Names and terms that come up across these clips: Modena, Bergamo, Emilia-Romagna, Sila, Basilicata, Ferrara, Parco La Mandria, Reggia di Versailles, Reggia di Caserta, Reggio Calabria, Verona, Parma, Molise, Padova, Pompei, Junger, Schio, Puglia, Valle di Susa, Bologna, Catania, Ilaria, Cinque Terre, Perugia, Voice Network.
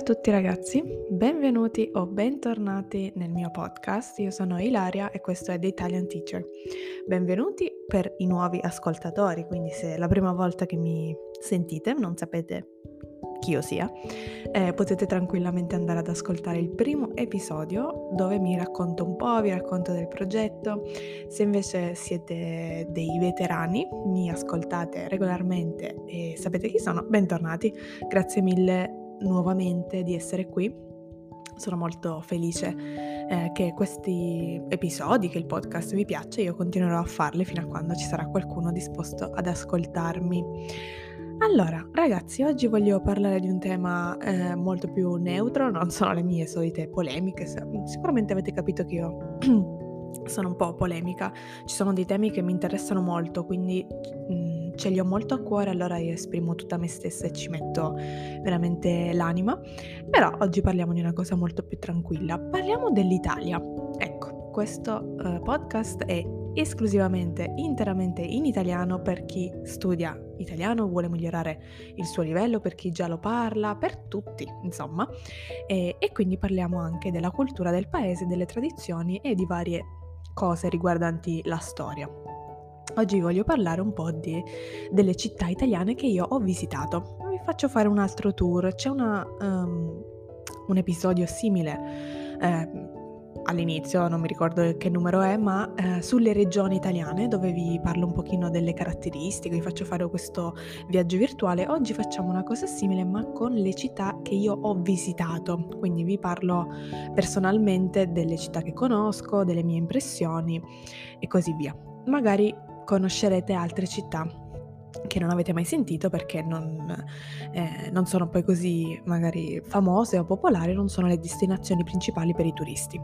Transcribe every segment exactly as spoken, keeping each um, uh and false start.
Ciao a tutti ragazzi, benvenuti o bentornati nel mio podcast. Io sono Ilaria e questo è The Italian Teacher. Benvenuti per i nuovi ascoltatori, quindi se è la prima volta che mi sentite, non sapete chi io sia, eh, potete tranquillamente andare ad ascoltare il primo episodio dove mi racconto un po', vi racconto del progetto. Se invece siete dei veterani, mi ascoltate regolarmente e sapete chi sono, bentornati. Grazie mille nuovamente di essere qui. Sono molto felice eh, che questi episodi, che il podcast vi piaccia. Io continuerò a farli fino a quando ci sarà qualcuno disposto ad ascoltarmi. Allora, ragazzi, oggi voglio parlare di un tema eh, molto più neutro, non sono le mie solite polemiche, sicuramente avete capito che io sono un po' polemica, ci sono dei temi che mi interessano molto, quindi mh, ce li ho molto a cuore, allora io esprimo tutta me stessa e ci metto veramente l'anima, però oggi parliamo di una cosa molto più tranquilla, parliamo dell'Italia. Ecco, questo eh, podcast è esclusivamente, interamente in italiano per chi studia italiano, vuole migliorare il suo livello, per chi già lo parla, per tutti insomma, e, e quindi parliamo anche della cultura del paese, delle tradizioni e di varie cose riguardanti la storia. Oggi vi voglio parlare un po' di, delle città italiane che io ho visitato. Vi faccio fare un altro tour, c'è una, um, un episodio simile eh, all'inizio, non mi ricordo che numero è, ma eh, sulle regioni italiane, dove vi parlo un pochino delle caratteristiche, vi faccio fare questo viaggio virtuale. Oggi facciamo una cosa simile ma con le città che io ho visitato, quindi vi parlo personalmente delle città che conosco, delle mie impressioni e così via. Magari conoscerete altre città che non avete mai sentito perché non, eh, non sono poi così magari famose o popolari, non sono le destinazioni principali per i turisti.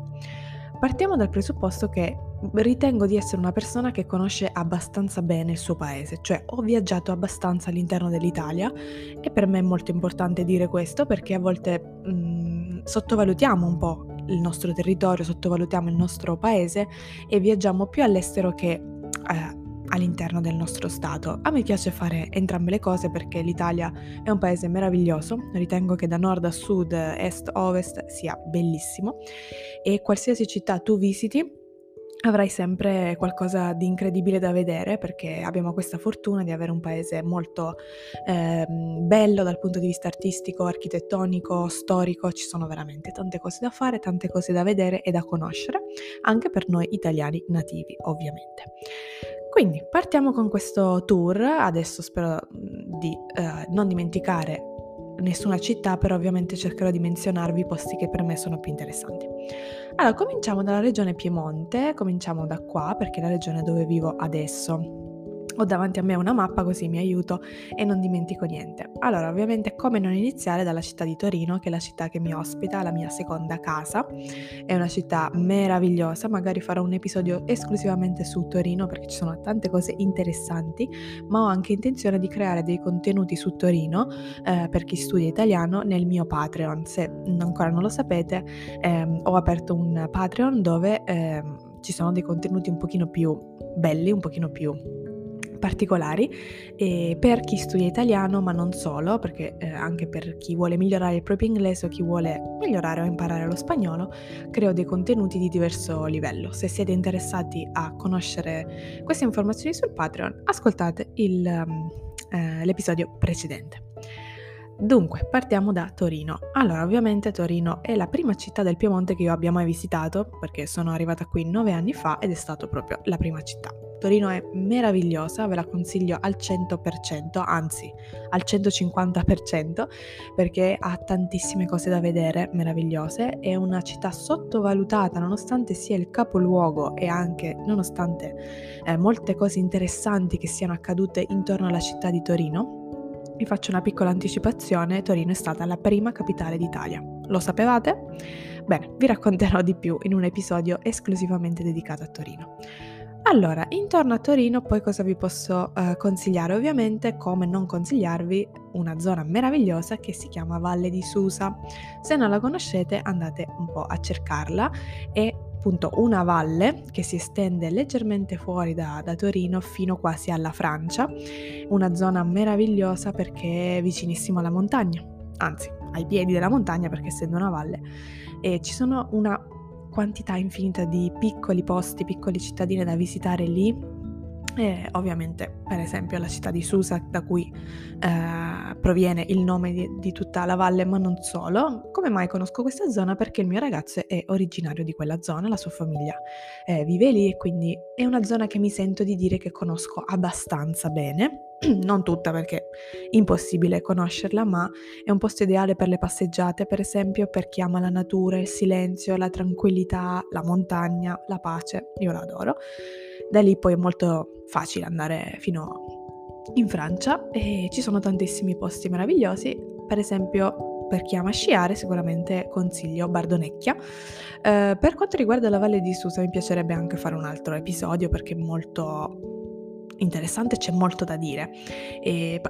Partiamo dal presupposto che ritengo di essere una persona che conosce abbastanza bene il suo paese, cioè ho viaggiato abbastanza all'interno dell'Italia e per me è molto importante dire questo perché a volte mh, sottovalutiamo un po' il nostro territorio, sottovalutiamo il nostro paese e viaggiamo più all'estero che eh, all'interno del nostro stato. A me piace fare entrambe le cose perché l'Italia è un paese meraviglioso, ritengo che da nord a sud, est a ovest sia bellissimo e qualsiasi città tu visiti avrai sempre qualcosa di incredibile da vedere perché abbiamo questa fortuna di avere un paese molto eh, bello dal punto di vista artistico, architettonico, storico, ci sono veramente tante cose da fare, tante cose da vedere e da conoscere, anche per noi italiani nativi ovviamente. Quindi partiamo con questo tour, adesso spero di eh, non dimenticare nessuna città, però ovviamente cercherò di menzionarvi i posti che per me sono più interessanti. Allora, cominciamo dalla regione Piemonte, cominciamo da qua perché è la regione dove vivo adesso. Ho davanti a me una mappa così mi aiuto e non dimentico niente. Allora, ovviamente come non iniziare dalla città di Torino, che è la città che mi ospita, la mia seconda casa. È una città meravigliosa, magari farò un episodio esclusivamente su Torino perché ci sono tante cose interessanti, ma ho anche intenzione di creare dei contenuti su Torino eh, per chi studia italiano nel mio Patreon. Se ancora non lo sapete, ehm, ho aperto un Patreon dove ehm, ci sono dei contenuti un pochino più belli, un pochino più particolari e per chi studia italiano ma non solo, perché eh, anche per chi vuole migliorare il proprio inglese o chi vuole migliorare o imparare lo spagnolo, creo dei contenuti di diverso livello. Se siete interessati a conoscere queste informazioni sul Patreon, ascoltate il, eh, l'episodio precedente. Dunque, partiamo da Torino. Allora, ovviamente Torino è la prima città del Piemonte che io abbia mai visitato, perché sono arrivata qui nove anni fa ed è stata proprio la prima città. Torino è meravigliosa, ve la consiglio al cento per cento, anzi al centocinquanta per cento, perché ha tantissime cose da vedere meravigliose, è una città sottovalutata nonostante sia il capoluogo e anche nonostante eh, molte cose interessanti che siano accadute intorno alla città di Torino. Vi faccio una piccola anticipazione, Torino è stata la prima capitale d'Italia. Lo sapevate? Bene, vi racconterò di più in un episodio esclusivamente dedicato a Torino. Allora, intorno a Torino poi cosa vi posso eh, consigliare? Ovviamente, come non consigliarvi, una zona meravigliosa che si chiama Valle di Susa. Se non la conoscete andate un po' a cercarla e una valle che si estende leggermente fuori da, da Torino fino quasi alla Francia, una zona meravigliosa perché è vicinissimo alla montagna, anzi ai piedi della montagna, perché essendo una valle, e ci sono una quantità infinita di piccoli posti, piccole cittadine da visitare lì. E ovviamente, per esempio, la città di Susa, da cui eh, proviene il nome di, di tutta la valle, ma non solo. Come mai conosco questa zona? Perché il mio ragazzo è originario di quella zona, la sua famiglia eh, vive lì, e quindi è una zona che mi sento di dire che conosco abbastanza bene. Non tutta, perché è impossibile conoscerla, ma è un posto ideale per le passeggiate, per esempio, per chi ama la natura, il silenzio, la tranquillità, la montagna, la pace. Io la adoro. Da lì poi è molto facile andare fino in Francia, e ci sono tantissimi posti meravigliosi. Per esempio, per chi ama sciare sicuramente consiglio Bardonecchia. Eh, per quanto riguarda la Valle di Susa, mi piacerebbe anche fare un altro episodio, perché è molto interessante, c'è molto da dire. E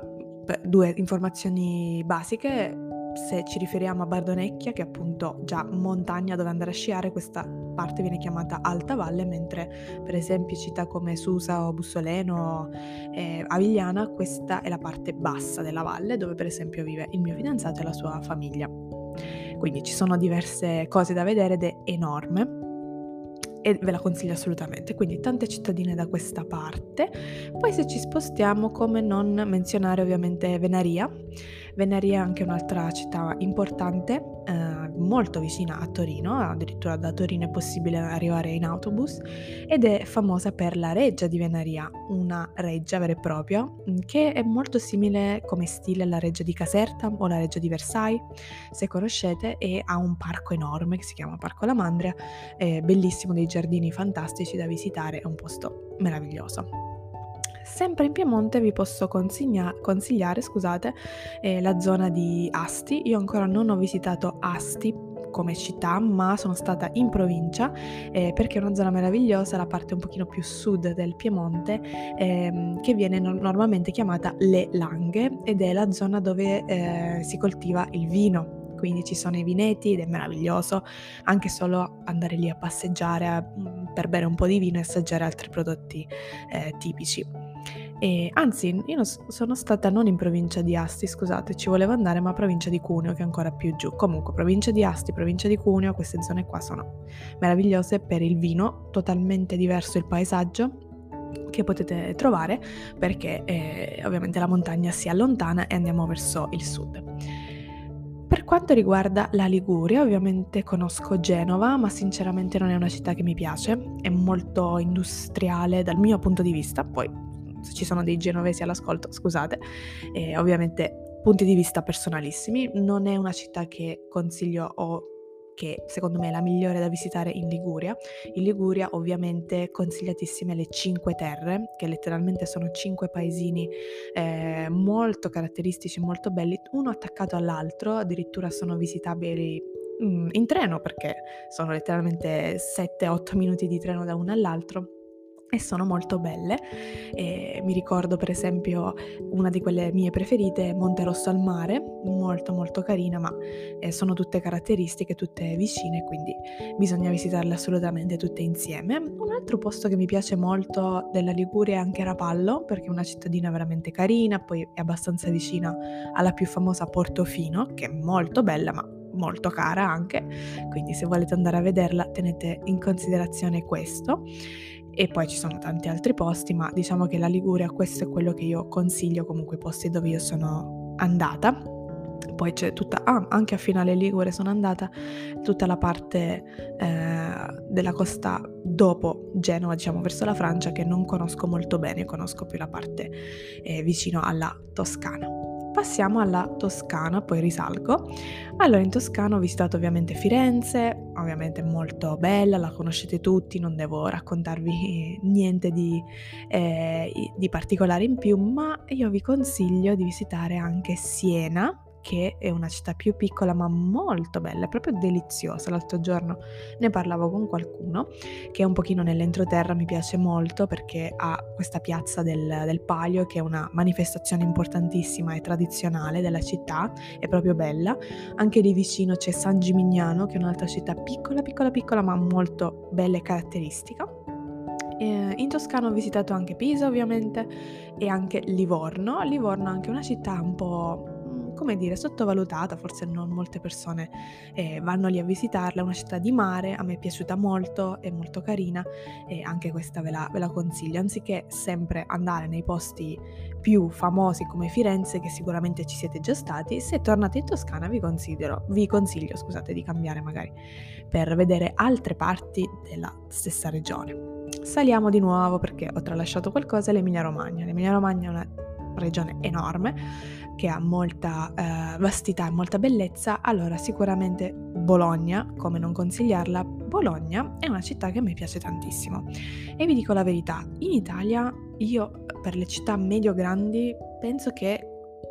due informazioni basiche: se ci riferiamo a Bardonecchia, che è appunto già montagna dove andare a sciare, questa parte viene chiamata alta valle, mentre per esempio città come Susa o Bussoleno, eh, Avigliana, questa è la parte bassa della valle, dove per esempio vive il mio fidanzato e la sua famiglia. Quindi ci sono diverse cose da vedere ed è enorme, e ve la consiglio assolutamente. Quindi tante cittadine da questa parte. Poi, se ci spostiamo, come non menzionare ovviamente Venaria. Venaria è anche un'altra città importante, eh, molto vicina a Torino, addirittura da Torino è possibile arrivare in autobus, ed è famosa per la Reggia di Venaria, una reggia vera e propria, che è molto simile come stile alla Reggia di Caserta o la Reggia di Versailles, se conoscete, e ha un parco enorme che si chiama Parco La Mandria, è bellissimo, dei giardini fantastici da visitare, è un posto meraviglioso. Sempre in Piemonte vi posso consigna- consigliare scusate, eh, la zona di Asti. Io ancora non ho visitato Asti come città, ma sono stata in provincia, eh, perché è una zona meravigliosa, la parte un pochino più sud del Piemonte, ehm, che viene no- normalmente chiamata Le Langhe, ed è la zona dove eh, si coltiva il vino. Quindi ci sono i vineti ed è meraviglioso anche solo andare lì a passeggiare a, per bere un po' di vino e assaggiare altri prodotti eh, tipici. E, anzi, io non, sono stata non in provincia di Asti, scusate, ci volevo andare, ma provincia di Cuneo, che è ancora più giù. Comunque, provincia di Asti, provincia di Cuneo, queste zone qua sono meravigliose per il vino, totalmente diverso il paesaggio che potete trovare, perché eh, ovviamente la montagna si allontana e andiamo verso il sud. Per quanto riguarda la Liguria, ovviamente conosco Genova, ma sinceramente non è una città che mi piace, è molto industriale dal mio punto di vista. Poi, se ci sono dei genovesi all'ascolto, scusate, eh, ovviamente punti di vista personalissimi. Non è una città che consiglio o che secondo me è la migliore da visitare in Liguria. In Liguria ovviamente consigliatissime le Cinque Terre, che letteralmente sono cinque paesini eh, molto caratteristici, molto belli, uno attaccato all'altro, addirittura sono visitabili mh, in treno, perché sono letteralmente sette otto minuti di treno da uno all'altro. E sono molto belle, e mi ricordo per esempio una di quelle mie preferite, Monterosso al Mare, molto molto carina, ma eh, sono tutte caratteristiche, tutte vicine, quindi bisogna visitarle assolutamente tutte insieme. Un altro posto che mi piace molto della Liguria è anche Rapallo, perché è una cittadina veramente carina, poi è abbastanza vicina alla più famosa Portofino, che è molto bella ma molto cara anche, quindi se volete andare a vederla tenete in considerazione questo. E poi ci sono tanti altri posti, ma diciamo che la Liguria, questo è quello che io consiglio, comunque i posti dove io sono andata. Poi c'è tutta, ah, anche a Finale Ligure sono andata, tutta la parte eh, della costa dopo Genova, diciamo verso la Francia, che non conosco molto bene, conosco più la parte eh, vicino alla Toscana. Passiamo alla Toscana, poi risalgo. Allora, in Toscana ho visitato ovviamente Firenze, ovviamente molto bella, la conoscete tutti, non devo raccontarvi niente di, eh, di particolare in più, ma io vi consiglio di visitare anche Siena, che è una città più piccola ma molto bella, è proprio deliziosa. L'altro giorno ne parlavo con qualcuno che è un pochino nell'entroterra, mi piace molto perché ha questa piazza del, del Palio, che è una manifestazione importantissima e tradizionale della città, è proprio bella. Anche lì vicino c'è San Gimignano, che è un'altra città piccola piccola piccola ma molto bella e caratteristica. In Toscana ho visitato anche Pisa ovviamente, e anche Livorno. Livorno è anche una città un po' come dire, sottovalutata, forse non molte persone eh, vanno lì a visitarla, è una città di mare, a me è piaciuta molto, è molto carina e anche questa ve la, ve la consiglio, anziché sempre andare nei posti più famosi come Firenze, che sicuramente ci siete già stati. Se tornate in Toscana vi considero, vi consiglio, scusate, di cambiare magari per vedere altre parti della stessa regione. Saliamo di nuovo, perché ho tralasciato qualcosa, l'Emilia Romagna. L'Emilia Romagna è una regione enorme che ha molta eh, vastità e molta bellezza. Allora sicuramente Bologna, come non consigliarla? Bologna è una città che a me piace tantissimo e vi dico la verità, in Italia io per le città medio-grandi penso che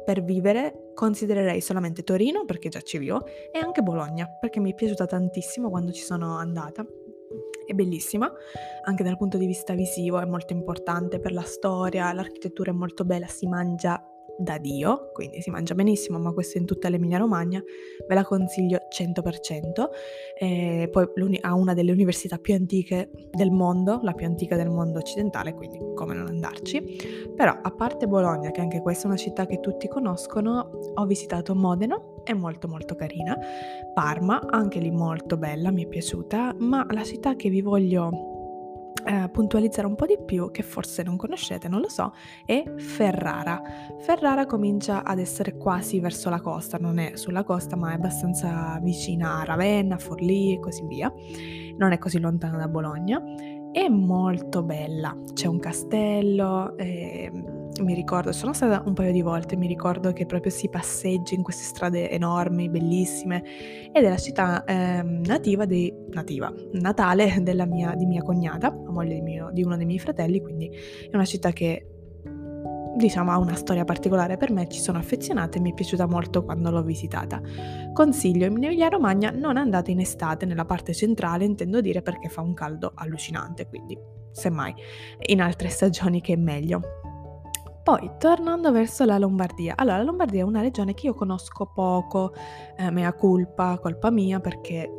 per vivere considererei solamente Torino, perché già ci vivo, e anche Bologna, perché mi è piaciuta tantissimo quando ci sono andata. È bellissima anche dal punto di vista visivo, è molto importante per la storia, l'architettura è molto bella, si mangia da Dio, quindi si mangia benissimo, ma questo in tutta l'Emilia Romagna, ve la consiglio cento per cento. E poi ha una delle università più antiche del mondo, la più antica del mondo occidentale, quindi come non andarci. Però a parte Bologna, che anche questa è una città che tutti conoscono, ho visitato Modena, è molto molto carina, Parma, anche lì molto bella, mi è piaciuta, ma la città che vi voglio Uh, puntualizzare un po' di più, che forse non conoscete, non lo so, è Ferrara. Ferrara comincia ad essere quasi verso la costa, non è sulla costa ma è abbastanza vicina a Ravenna, Forlì e così via, non è così lontana da Bologna, è molto bella, c'è un castello, eh, mi ricordo, sono stata un paio di volte, mi ricordo che proprio si passeggia in queste strade enormi, bellissime, ed è la città eh, nativa di nativa natale della mia di mia cognata, la moglie di, mio, di uno dei miei fratelli, quindi è una città che diciamo ha una storia particolare per me, ci sono affezionata e mi è piaciuta molto quando l'ho visitata. Consiglio in Emilia Romagna, non andate in estate nella parte centrale, intendo dire, perché fa un caldo allucinante, quindi semmai in altre stagioni che è meglio. Poi, tornando verso la Lombardia, allora la Lombardia è una regione che io conosco poco, eh, mea culpa, colpa mia, perché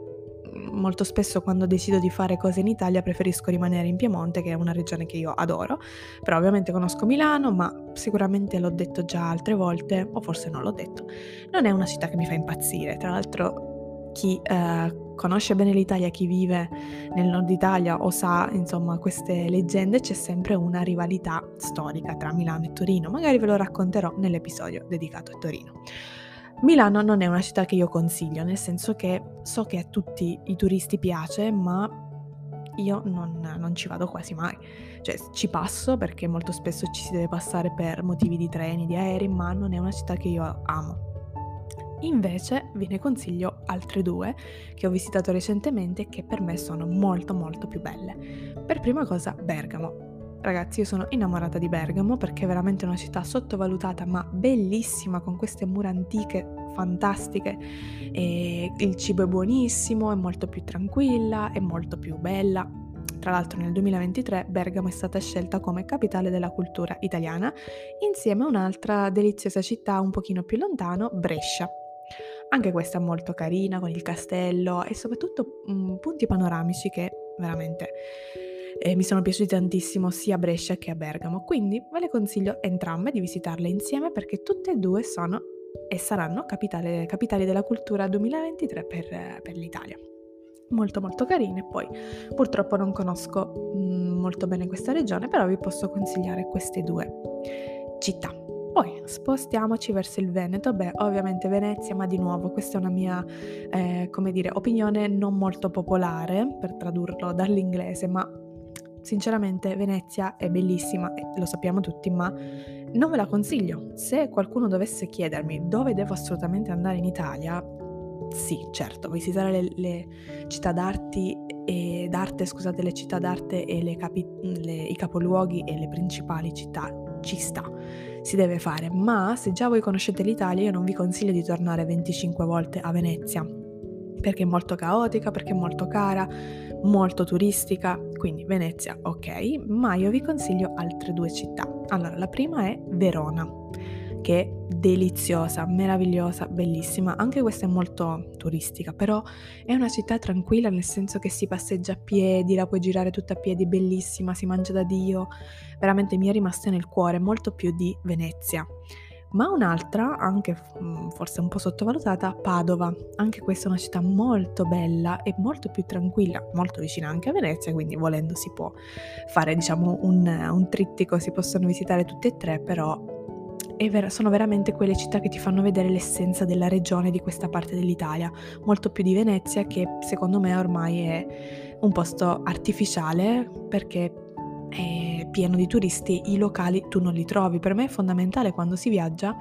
molto spesso quando decido di fare cose in Italia preferisco rimanere in Piemonte, che è una regione che io adoro, però ovviamente conosco Milano, ma sicuramente l'ho detto già altre volte, o forse non l'ho detto, non è una città che mi fa impazzire. Tra l'altro chi eh, conosce bene l'Italia, chi vive nel nord Italia o sa insomma queste leggende, c'è sempre una rivalità storica tra Milano e Torino, magari ve lo racconterò nell'episodio dedicato a Torino. Milano non è una città che io consiglio, nel senso che so che a tutti i turisti piace, ma io non, non ci vado quasi mai, cioè ci passo perché molto spesso ci si deve passare per motivi di treni, di aerei, ma non è una città che io amo. Invece ve ne consiglio altre due che ho visitato recentemente e che per me sono molto molto più belle. Per prima cosa Bergamo. Ragazzi, io sono innamorata di Bergamo perché è veramente una città sottovalutata ma bellissima, con queste mura antiche fantastiche, e il cibo è buonissimo, è molto più tranquilla, è molto più bella. Tra l'altro nel duemilaventitré Bergamo è stata scelta come capitale della cultura italiana insieme a un'altra deliziosa città un pochino più lontano, Brescia. Anche questa è molto carina, con il castello e soprattutto mh, punti panoramici che veramente... E mi sono piaciuti tantissimo sia a Brescia che a Bergamo, quindi ve le consiglio entrambe di visitarle insieme, perché tutte e due sono e saranno capitale, capitali della cultura duemilaventitré per, per l'Italia. Molto molto carine. Poi purtroppo non conosco mh, molto bene questa regione, però vi posso consigliare queste due città. Poi spostiamoci verso il Veneto, beh ovviamente Venezia, ma di nuovo questa è una mia, eh, come dire, opinione non molto popolare per tradurlo dall'inglese, ma sinceramente Venezia è bellissima, lo sappiamo tutti, ma non ve la consiglio. Se qualcuno dovesse chiedermi dove devo assolutamente andare in Italia, sì, certo, visitare le, le città d'arti e d'arte, scusate, le città d'arte e le capi, le, i capoluoghi e le principali città ci sta, si deve fare, ma se già voi conoscete l'Italia, io non vi consiglio di tornare venticinque volte a Venezia, perché è molto caotica, perché è molto cara, molto turistica. Quindi Venezia, ok, ma io vi consiglio altre due città. Allora, la prima è Verona, che è deliziosa, meravigliosa, bellissima. Anche questa è molto turistica, però è una città tranquilla, nel senso che si passeggia a piedi, la puoi girare tutta a piedi, bellissima, si mangia da Dio. Veramente mi è rimasta nel cuore, molto più di Venezia. ma un'altra, anche forse un po' sottovalutata, Padova. Anche questa è una città molto bella e molto più tranquilla, molto vicina anche a Venezia, quindi volendo si può fare, diciamo, un, un trittico, si possono visitare tutte e tre, però è ver- sono veramente quelle città che ti fanno vedere l'essenza della regione, di questa parte dell'Italia, molto più di Venezia, che secondo me ormai è un posto artificiale perché è pieno di turisti, i locali tu non li trovi. Per me è fondamentale quando si viaggia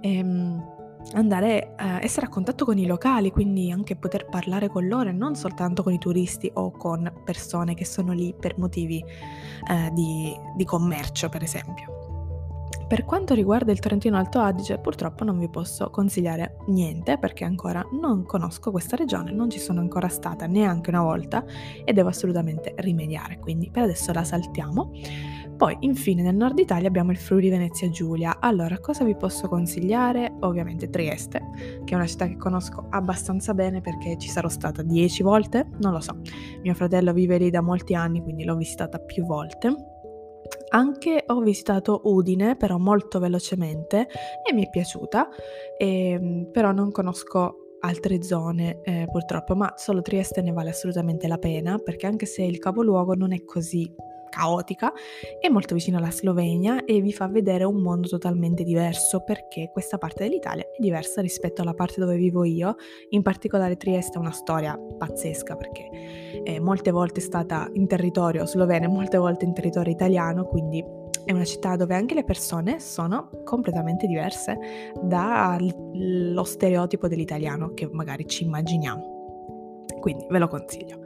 ehm, andare a essere a contatto con i locali, quindi anche poter parlare con loro e non soltanto con i turisti o con persone che sono lì per motivi eh, di, di commercio, per esempio. Per quanto riguarda il Trentino Alto Adige, purtroppo non vi posso consigliare niente perché ancora non conosco questa regione, non ci sono ancora stata neanche una volta e devo assolutamente rimediare, quindi per adesso la saltiamo. Poi infine nel nord Italia abbiamo il Friuli Venezia Giulia. Allora, cosa vi posso consigliare? Ovviamente Trieste, che è una città che conosco abbastanza bene perché ci sarò stata dieci volte, non lo so, mio fratello vive lì da molti anni, quindi l'ho visitata più volte. Anche ho visitato Udine, però molto velocemente, e mi è piaciuta, e, però non conosco altre zone eh, purtroppo, ma solo Trieste ne vale assolutamente la pena, perché anche se il capoluogo non è così caotica, è molto vicino alla Slovenia e vi fa vedere un mondo totalmente diverso, perché questa parte dell'Italia è diversa rispetto alla parte dove vivo io. In particolare Trieste ha una storia pazzesca, perché eh, molte volte è stata in territorio sloveno e molte volte in territorio italiano, quindi è una città dove anche le persone sono completamente diverse dallo stereotipo dell'italiano che magari ci immaginiamo. Quindi ve lo consiglio.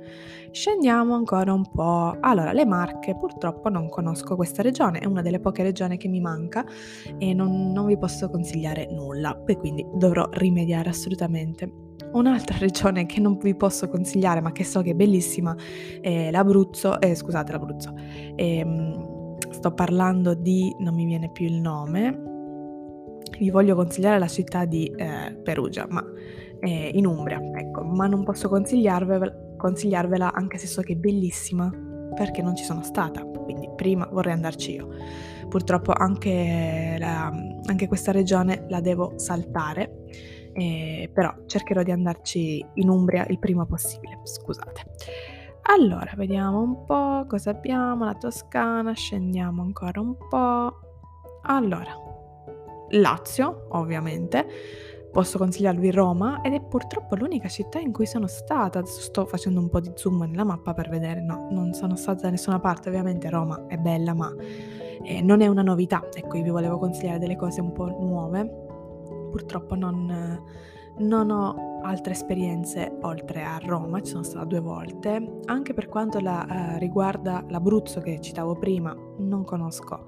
Scendiamo ancora un po'. Allora, le Marche, purtroppo non conosco questa regione, è una delle poche regioni che mi manca e non, non vi posso consigliare nulla, e quindi dovrò rimediare assolutamente. Un'altra regione che non vi posso consigliare ma che so che è bellissima è l'Abruzzo, eh, scusate l'Abruzzo, ehm, sto parlando di, non mi viene più il nome, vi voglio consigliare la città di eh, Perugia, ma eh, in Umbria, ecco, ma non posso consigliarvela consigliarvela anche se so che è bellissima, perché non ci sono stata, quindi prima vorrei andarci io. Purtroppo anche, la, anche questa regione la devo saltare, eh, però cercherò di andarci in Umbria il prima possibile, scusate. Allora, vediamo un po' cosa abbiamo, la Toscana, scendiamo ancora un po'. Allora, Lazio, ovviamente. Posso consigliarvi Roma, ed è purtroppo l'unica città in cui sono stata. Adesso sto facendo un po' di zoom nella mappa per vedere, no, non sono stata da nessuna parte. Ovviamente Roma è bella, ma eh, non è una novità. Ecco, io vi volevo consigliare delle cose un po' nuove. Purtroppo non, non ho altre esperienze oltre a Roma, ci sono stata due volte. Anche per quanto la, eh, riguarda l'Abruzzo che citavo prima, non conosco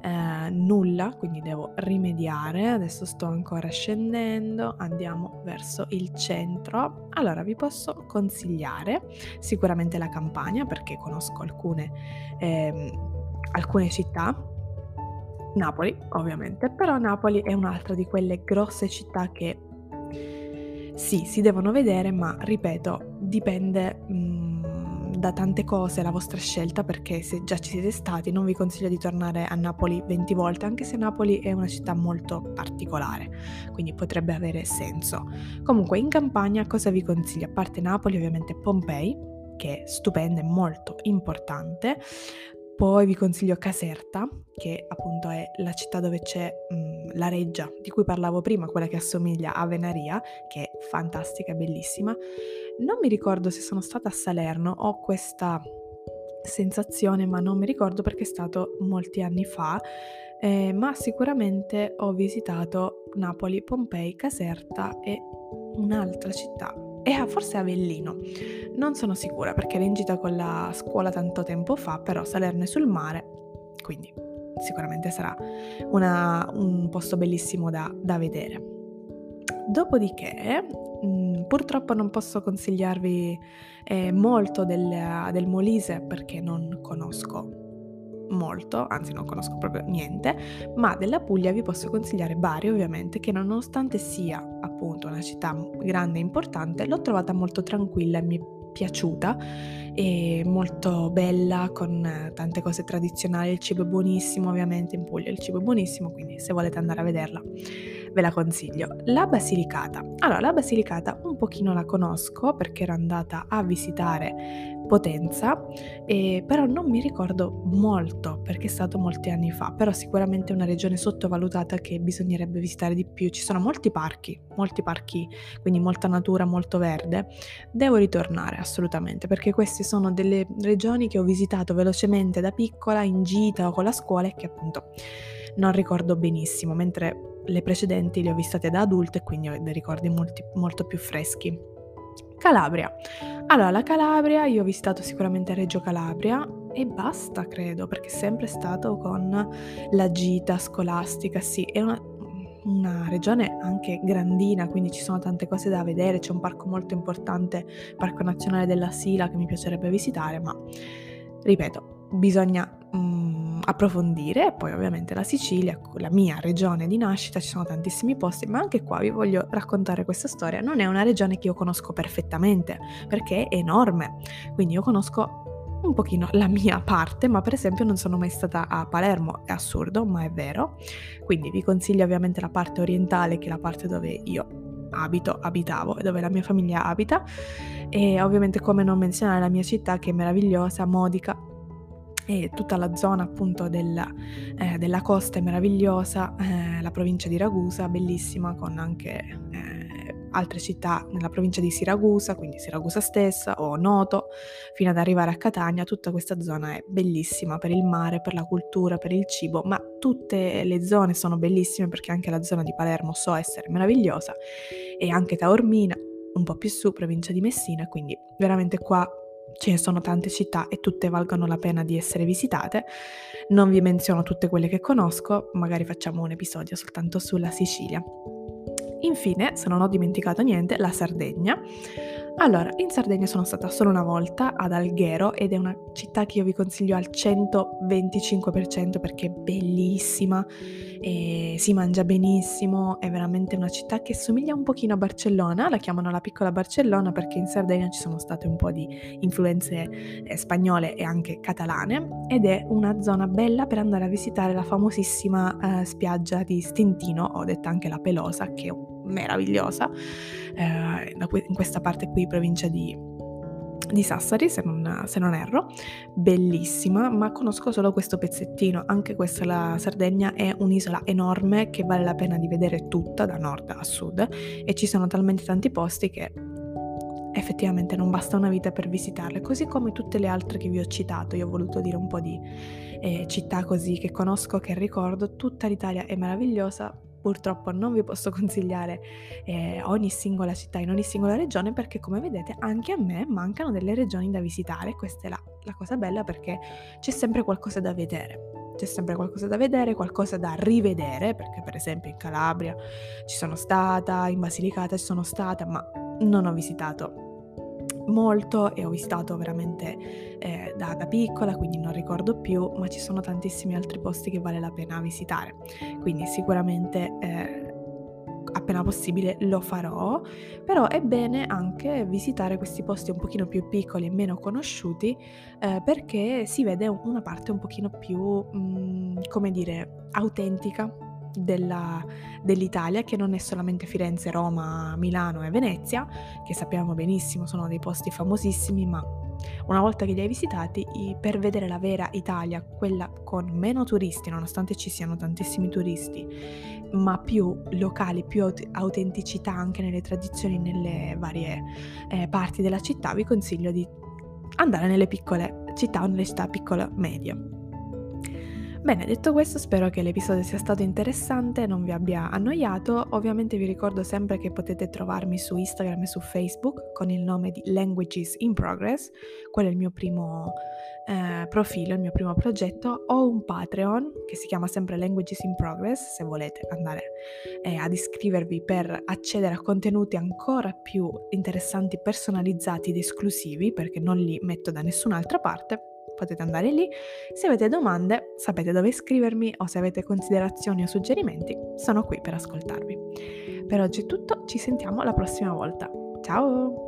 Eh, nulla, quindi devo rimediare. Adesso sto ancora scendendo, andiamo verso il centro. Allora, vi posso consigliare sicuramente la Campania, perché conosco alcune eh, alcune città. Napoli, ovviamente, però Napoli è un'altra di quelle grosse città che sì, si devono vedere, ma ripeto, dipende mh, da tante cose la vostra scelta, perché se già ci siete stati non vi consiglio di tornare a Napoli venti volte, anche se Napoli è una città molto particolare, quindi potrebbe avere senso. Comunque in Campania cosa vi consiglio? A parte Napoli, ovviamente Pompei, che è stupenda e molto importante. Poi vi consiglio Caserta, che appunto è la città dove c'è mh, la reggia di cui parlavo prima, quella che assomiglia a Venaria, che è fantastica, bellissima. Non mi ricordo se sono stata a Salerno, ho questa sensazione ma non mi ricordo perché è stato molti anni fa, eh, ma sicuramente ho visitato Napoli, Pompei, Caserta e un'altra città, e forse Avellino, non sono sicura perché ero in gita con la scuola tanto tempo fa, però Salerno è sul mare, quindi sicuramente sarà una, un posto bellissimo da, da vedere. Dopodiché, mh, purtroppo non posso consigliarvi eh, molto del, del Molise perché non conosco molto, anzi non conosco proprio niente, ma della Puglia vi posso consigliare Bari, ovviamente, che nonostante sia appunto una città grande e importante, l'ho trovata molto tranquilla e mi è piaciuta, e molto bella, con tante cose tradizionali, il cibo è buonissimo, ovviamente in Puglia il cibo è buonissimo, quindi se volete andare a vederla ve la consiglio. La Basilicata, allora la Basilicata un pochino la conosco perché ero andata a visitare Potenza, eh, però non mi ricordo molto perché è stato molti anni fa, però sicuramente è una regione sottovalutata che bisognerebbe visitare di più. Ci sono molti parchi, molti parchi, quindi molta natura, molto verde. Devo ritornare assolutamente, perché queste sono delle regioni che ho visitato velocemente da piccola in gita o con la scuola e che appunto non ricordo benissimo, mentre le precedenti le ho visitate da adulta e quindi ho dei ricordi molti, molto più freschi. Calabria. Allora, la Calabria, io ho visitato sicuramente Reggio Calabria e basta, credo, perché è sempre stato con la gita scolastica. Sì, è una, una regione anche grandina, quindi ci sono tante cose da vedere, c'è un parco molto importante, il Parco Nazionale della Sila, che mi piacerebbe visitare, ma, ripeto, bisogna mm, approfondire. Poi ovviamente la Sicilia, la mia regione di nascita, ci sono tantissimi posti, ma anche qua vi voglio raccontare questa storia. Non è una regione che io conosco perfettamente perché è enorme, quindi io conosco un pochino la mia parte, ma per esempio non sono mai stata a Palermo, è assurdo ma è vero, quindi vi consiglio ovviamente la parte orientale, che è la parte dove io abito, abitavo e dove la mia famiglia abita, e ovviamente come non menzionare la mia città, che è meravigliosa, Modica, e tutta la zona appunto della, eh, della costa è meravigliosa, eh, la provincia di Ragusa, bellissima, con anche eh, altre città nella provincia di Siracusa, quindi Siracusa stessa o Noto, fino ad arrivare a Catania. Tutta questa zona è bellissima per il mare, per la cultura, per il cibo, ma tutte le zone sono bellissime, perché anche la zona di Palermo so essere meravigliosa, e anche Taormina, un po' più su, provincia di Messina, quindi veramente qua ce ne sono tante città e tutte valgono la pena di essere visitate. Non vi menziono tutte quelle che conosco, magari facciamo un episodio soltanto sulla Sicilia. Infine, se non ho dimenticato niente, la Sardegna. Allora, in Sardegna sono stata solo una volta, ad Alghero, ed è una città che io vi consiglio al centoventicinque per cento perché è bellissima, e si mangia benissimo, è veramente una città che somiglia un pochino a Barcellona, la chiamano la piccola Barcellona perché in Sardegna ci sono state un po' di influenze eh, spagnole e anche catalane, ed è una zona bella per andare a visitare la famosissima eh, spiaggia di Stintino, o detta anche la Pelosa, che è un meravigliosa, eh, in questa parte qui, provincia di, di Sassari, se non, se non erro, bellissima, ma conosco solo questo pezzettino. Anche questa, la Sardegna, è un'isola enorme che vale la pena di vedere tutta, da nord a sud, e ci sono talmente tanti posti che effettivamente non basta una vita per visitarle, così come tutte le altre che vi ho citato. Io ho voluto dire un po' di eh, città così che conosco, che ricordo. Tutta l'Italia è meravigliosa. Purtroppo non vi posso consigliare eh, ogni singola città in ogni singola regione, perché come vedete anche a me mancano delle regioni da visitare. Questa è la, la cosa bella, perché c'è sempre qualcosa da vedere, c'è sempre qualcosa da vedere, qualcosa da rivedere, perché per esempio in Calabria ci sono stata, in Basilicata ci sono stata, ma non ho visitato molto e ho visitato veramente eh, da, da piccola, quindi non ricordo più, ma ci sono tantissimi altri posti che vale la pena visitare, quindi sicuramente eh, appena possibile lo farò. Però è bene anche visitare questi posti un pochino più piccoli e meno conosciuti, eh, perché si vede una parte un pochino più mh, come dire autentica Della, dell'Italia, che non è solamente Firenze, Roma, Milano e Venezia, che sappiamo benissimo sono dei posti famosissimi, ma una volta che li hai visitati, per vedere la vera Italia, quella con meno turisti, nonostante ci siano tantissimi turisti, ma più locali, più aut- autenticità anche nelle tradizioni, nelle varie eh, parti della città, vi consiglio di andare nelle piccole città o nelle città piccole medie. Bene, detto questo, spero che l'episodio sia stato interessante, non vi abbia annoiato. Ovviamente vi ricordo sempre che potete trovarmi su Instagram e su Facebook con il nome di Languages in Progress. Quello è il mio primo eh, profilo, il mio primo progetto. Ho un Patreon che si chiama sempre Languages in Progress, se volete andare eh, ad iscrivervi per accedere a contenuti ancora più interessanti, personalizzati ed esclusivi, perché non li metto da nessun'altra parte. Potete andare lì. Se avete domande, sapete dove iscrivermi, o se avete considerazioni o suggerimenti, sono qui per ascoltarvi. Per oggi è tutto, ci sentiamo la prossima volta. Ciao!